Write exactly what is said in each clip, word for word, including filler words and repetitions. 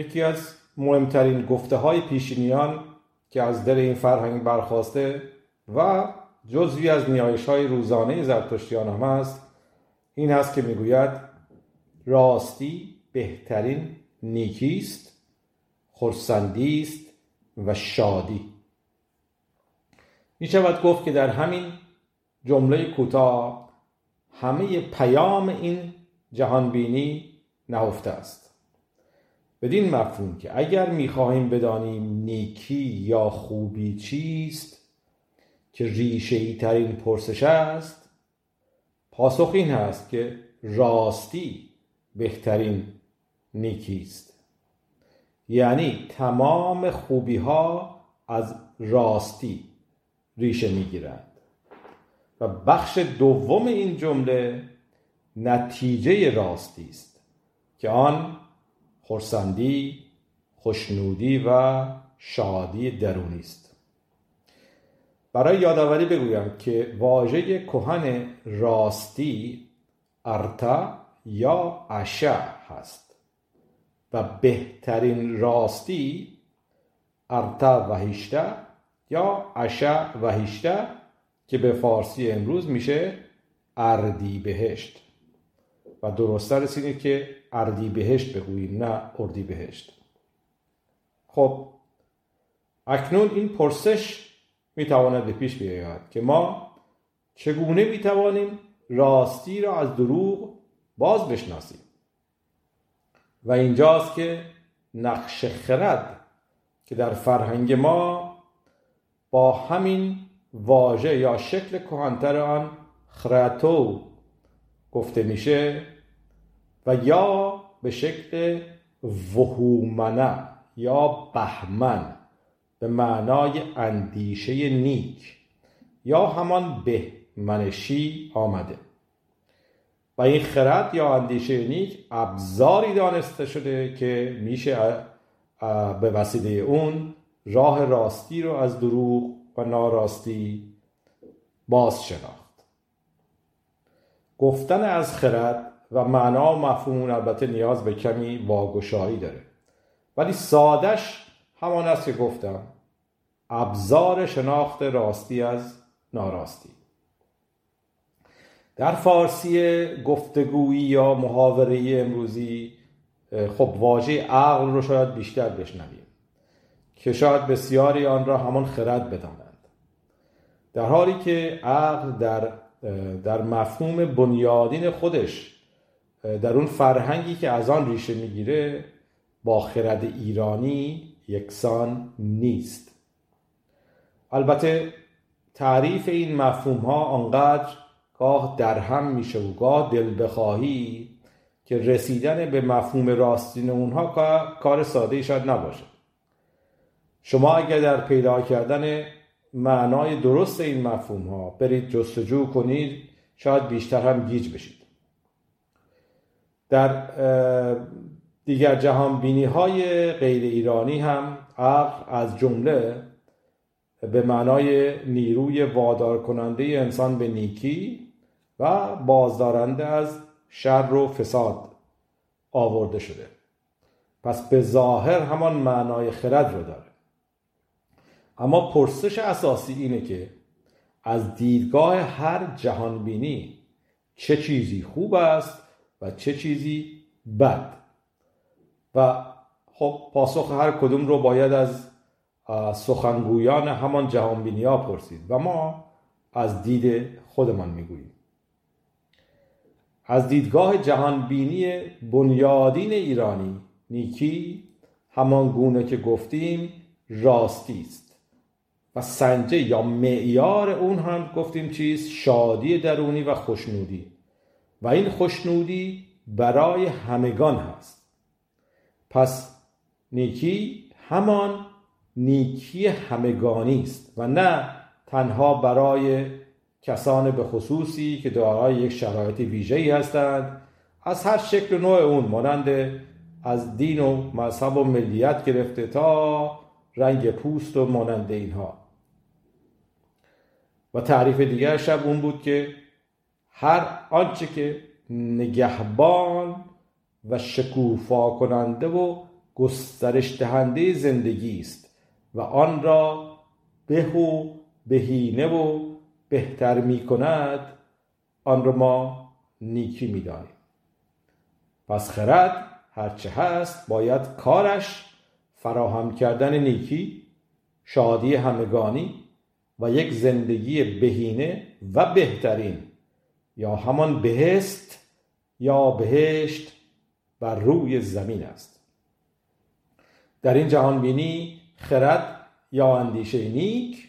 یکی از مهمترین گفته های پیشینیان که از دل این فرهنگ برخاسته و جزوی از نیایش های روزانه زرتشتیان هم است، این هست که میگوید راستی بهترین نیکی است، خرسندی است و شادی. میشود گفت که در همین جمله کوتاه همه پیام این جهانبینی نهفته است، بدین مفهوم که اگر میخواهیم بدانیم نیکی یا خوبی چیست که ریشه‌ای ترین پرسش است، پاسخ این هست که راستی بهترین نیکی است. یعنی تمام خوبی ها از راستی ریشه میگیرند. و بخش دوم این جمله نتیجه راستی است که آن خرسندی، خوشنودی و شادی درونی است. برای یادآوری بگویم که واژه کهن راستی ارتا یا اشا هست و بهترین راستی ارتا و هشتا یا اشا و هشتا که به فارسی امروز میشه اردی بهشت و درسته رسیده که اردی بهشت بگوییم نه اردی بهشت. خب اکنون این پرسش میتواند به پیش بیاید که ما چگونه میتوانیم راستی را از دروغ باز بشناسیم و اینجاست که نقش خرد که در فرهنگ ما با همین واژه یا شکل کهن‌تر آن خراتو گفته میشه و یا به شکل وهومنه یا بهمن به معنای اندیشه نیک یا همان بهمنشی آمده و این خرد یا اندیشه نیک ابزاری دانسته شده که میشه به وسیله اون راه راستی رو از دروغ و ناراستی باز شناخت. گفتن از خرد و معنا و مفهوم البته نیاز به کمی واگشایی داره، ولی سادش همان است که گفتم، ابزار شناخت راستی از ناراستی. در فارسی گفتگویی یا محاوره امروزی خب واژه عقل رو شاید بیشتر بشنویم که شاید بسیاری آن را همان خرد بدانند، در حالی که عقل در در مفهوم بنیادین خودش در اون فرهنگی که از آن ریشه میگیره با خرد ایرانی یکسان نیست. البته تعریف این مفهوم ها آنقدر گاه درهم میشه و گاه دل بخواهی که رسیدن به مفهوم راستین اونها کار ساده‌ای شاید نباشه. شما اگر در پیدا کردن معنای درست این مفهوم ها برید جستجو کنید شاید بیشتر هم گیج بشید. در دیگر جهانبینی های غیر ایرانی هم عقل از جمله به معنای نیروی وادار کننده انسان به نیکی و بازدارنده از شر و فساد آورده شده، پس به ظاهر همان معنای خرد رو داره. اما پرسش اساسی اینه که از دیدگاه هر جهانبینی چه چیزی خوب است و چه چیزی بد، و خب پاسخ هر کدوم رو باید از سخنگویان همان جهانبینی ها پرسید و ما از دید خودمان میگوییم. از دیدگاه جهانبینی بنیادین ایرانی نیکی همان گونه که گفتیم راستی است و سنجه یا معیار اون هم گفتیم چیست؟ شادی درونی و خوشنودی، و این خوشنودی برای همگان هست. پس نیکی همان نیکی همگانی است و نه تنها برای کسان به خصوصی که دارای یک شرایط ویژه‌ای هستند از هر شکل و نوع اون، مانند از دین و مذهب و ملیت گرفته تا رنگ پوست و مانند اینها. و تعریف دیگر شب اون بود که هر آنچه که نگهبان و شکوفا کننده و گسترش دهنده زندگی است و آن را به و بهینه و بهتر می کند، آن را ما نیکی می دانیم. پس خرد هرچه هست باید کارش فراهم کردن نیکی، شادی همگانی و یک زندگی بهینه و بهترین یا همان بهشت یا بهشت بر روی زمین است. در این جهانبینی خرد یا اندیشه نیک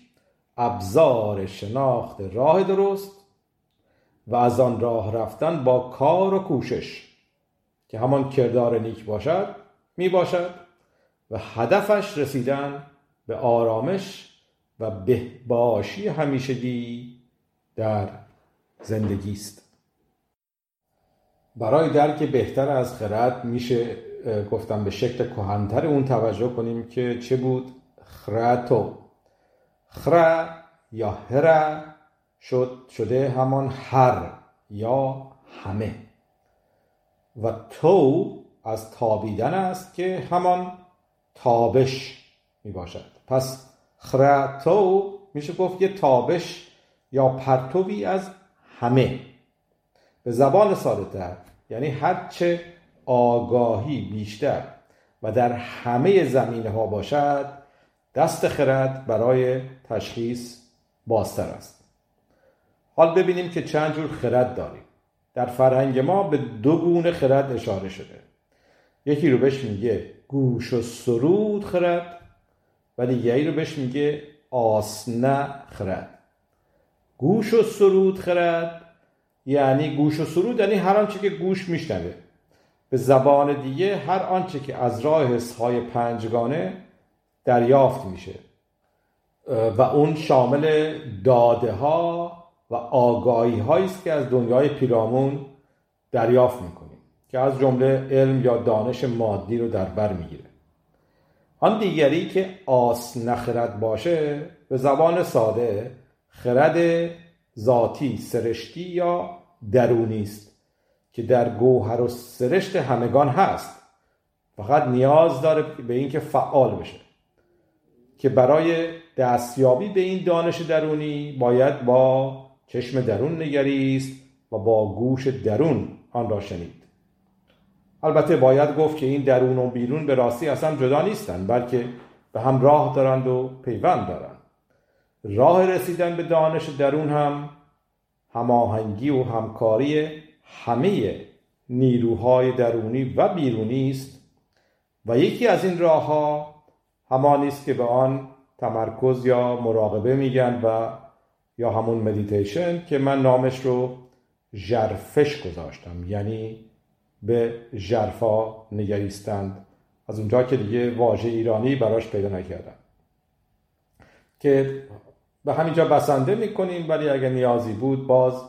ابزار شناخت راه درست و از آن راه رفتن با کار و کوشش که همان کردار نیک باشد می باشد و هدفش رسیدن به آرامش و بهباشی همیشگی در زندگی است. برای درک بهتر از خرد میشه گفتم به شکل کهن‌تر اون توجه کنیم که چه بود خراتو. خرا یا هرا شد شده همان هر یا همه و تو از تابیدن است که همان تابش می باشد. پس خراتو میشه گفت یه تابش یا پرتوی از همه. به زبان ساده‌تر یعنی هرچه آگاهی بیشتر و در همه زمینه‌ها باشد دست خرد برای تشخیص بازتر است. حال ببینیم که چند جور خرد داریم. در فرهنگ ما به دو گونه خرد اشاره شده. یکی رو بهش میگه گوش و سرود خرد و دیگری رو بهش میگه آسنه خرد. گوش و سرود خرد یعنی گوش و سرود یعنی هر آنچه که گوش میشنوه. به زبان دیگه هر آنچه که از راه حس‌های پنجگانه دریافت میشه و اون شامل داده ها و آگاهی هایی است که از دنیای پیرامون دریافت میکنیم که از جمله علم یا دانش مادی رو در بر میگیره. آن دیگری که آسنه خرد باشه به زبان ساده خرد ذاتی سرشتی یا درونی است که در گوهر و سرشت همگان هست، فقط نیاز داره به این که فعال بشه که برای دستیابی به این دانش درونی باید با چشم درون نگریست و با گوش درون آن را شنید. البته باید گفت که این درون و بیرون به راستی اصلا جدا نیستند بلکه به هم راه دارند و پیوند دارند. راه رسیدن به دانش درون هم هماهنگی و همکاری همه نیروهای درونی و بیرونی است و یکی از این راهها همان است که به آن تمرکز یا مراقبه میگن و یا همون مدیتیشن که من نامش رو ژرفش گذاشتم، یعنی به ژرفا نگریستند از اونجا که دیگه واژه ایرانی براش پیدا نکردم که به همینجا بسنده میکنیم، ولی اگه نیازی بود باز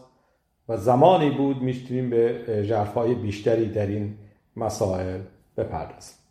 و زمانی بود میشتیم به ژرفای بیشتری در این مسائل بپردازیم.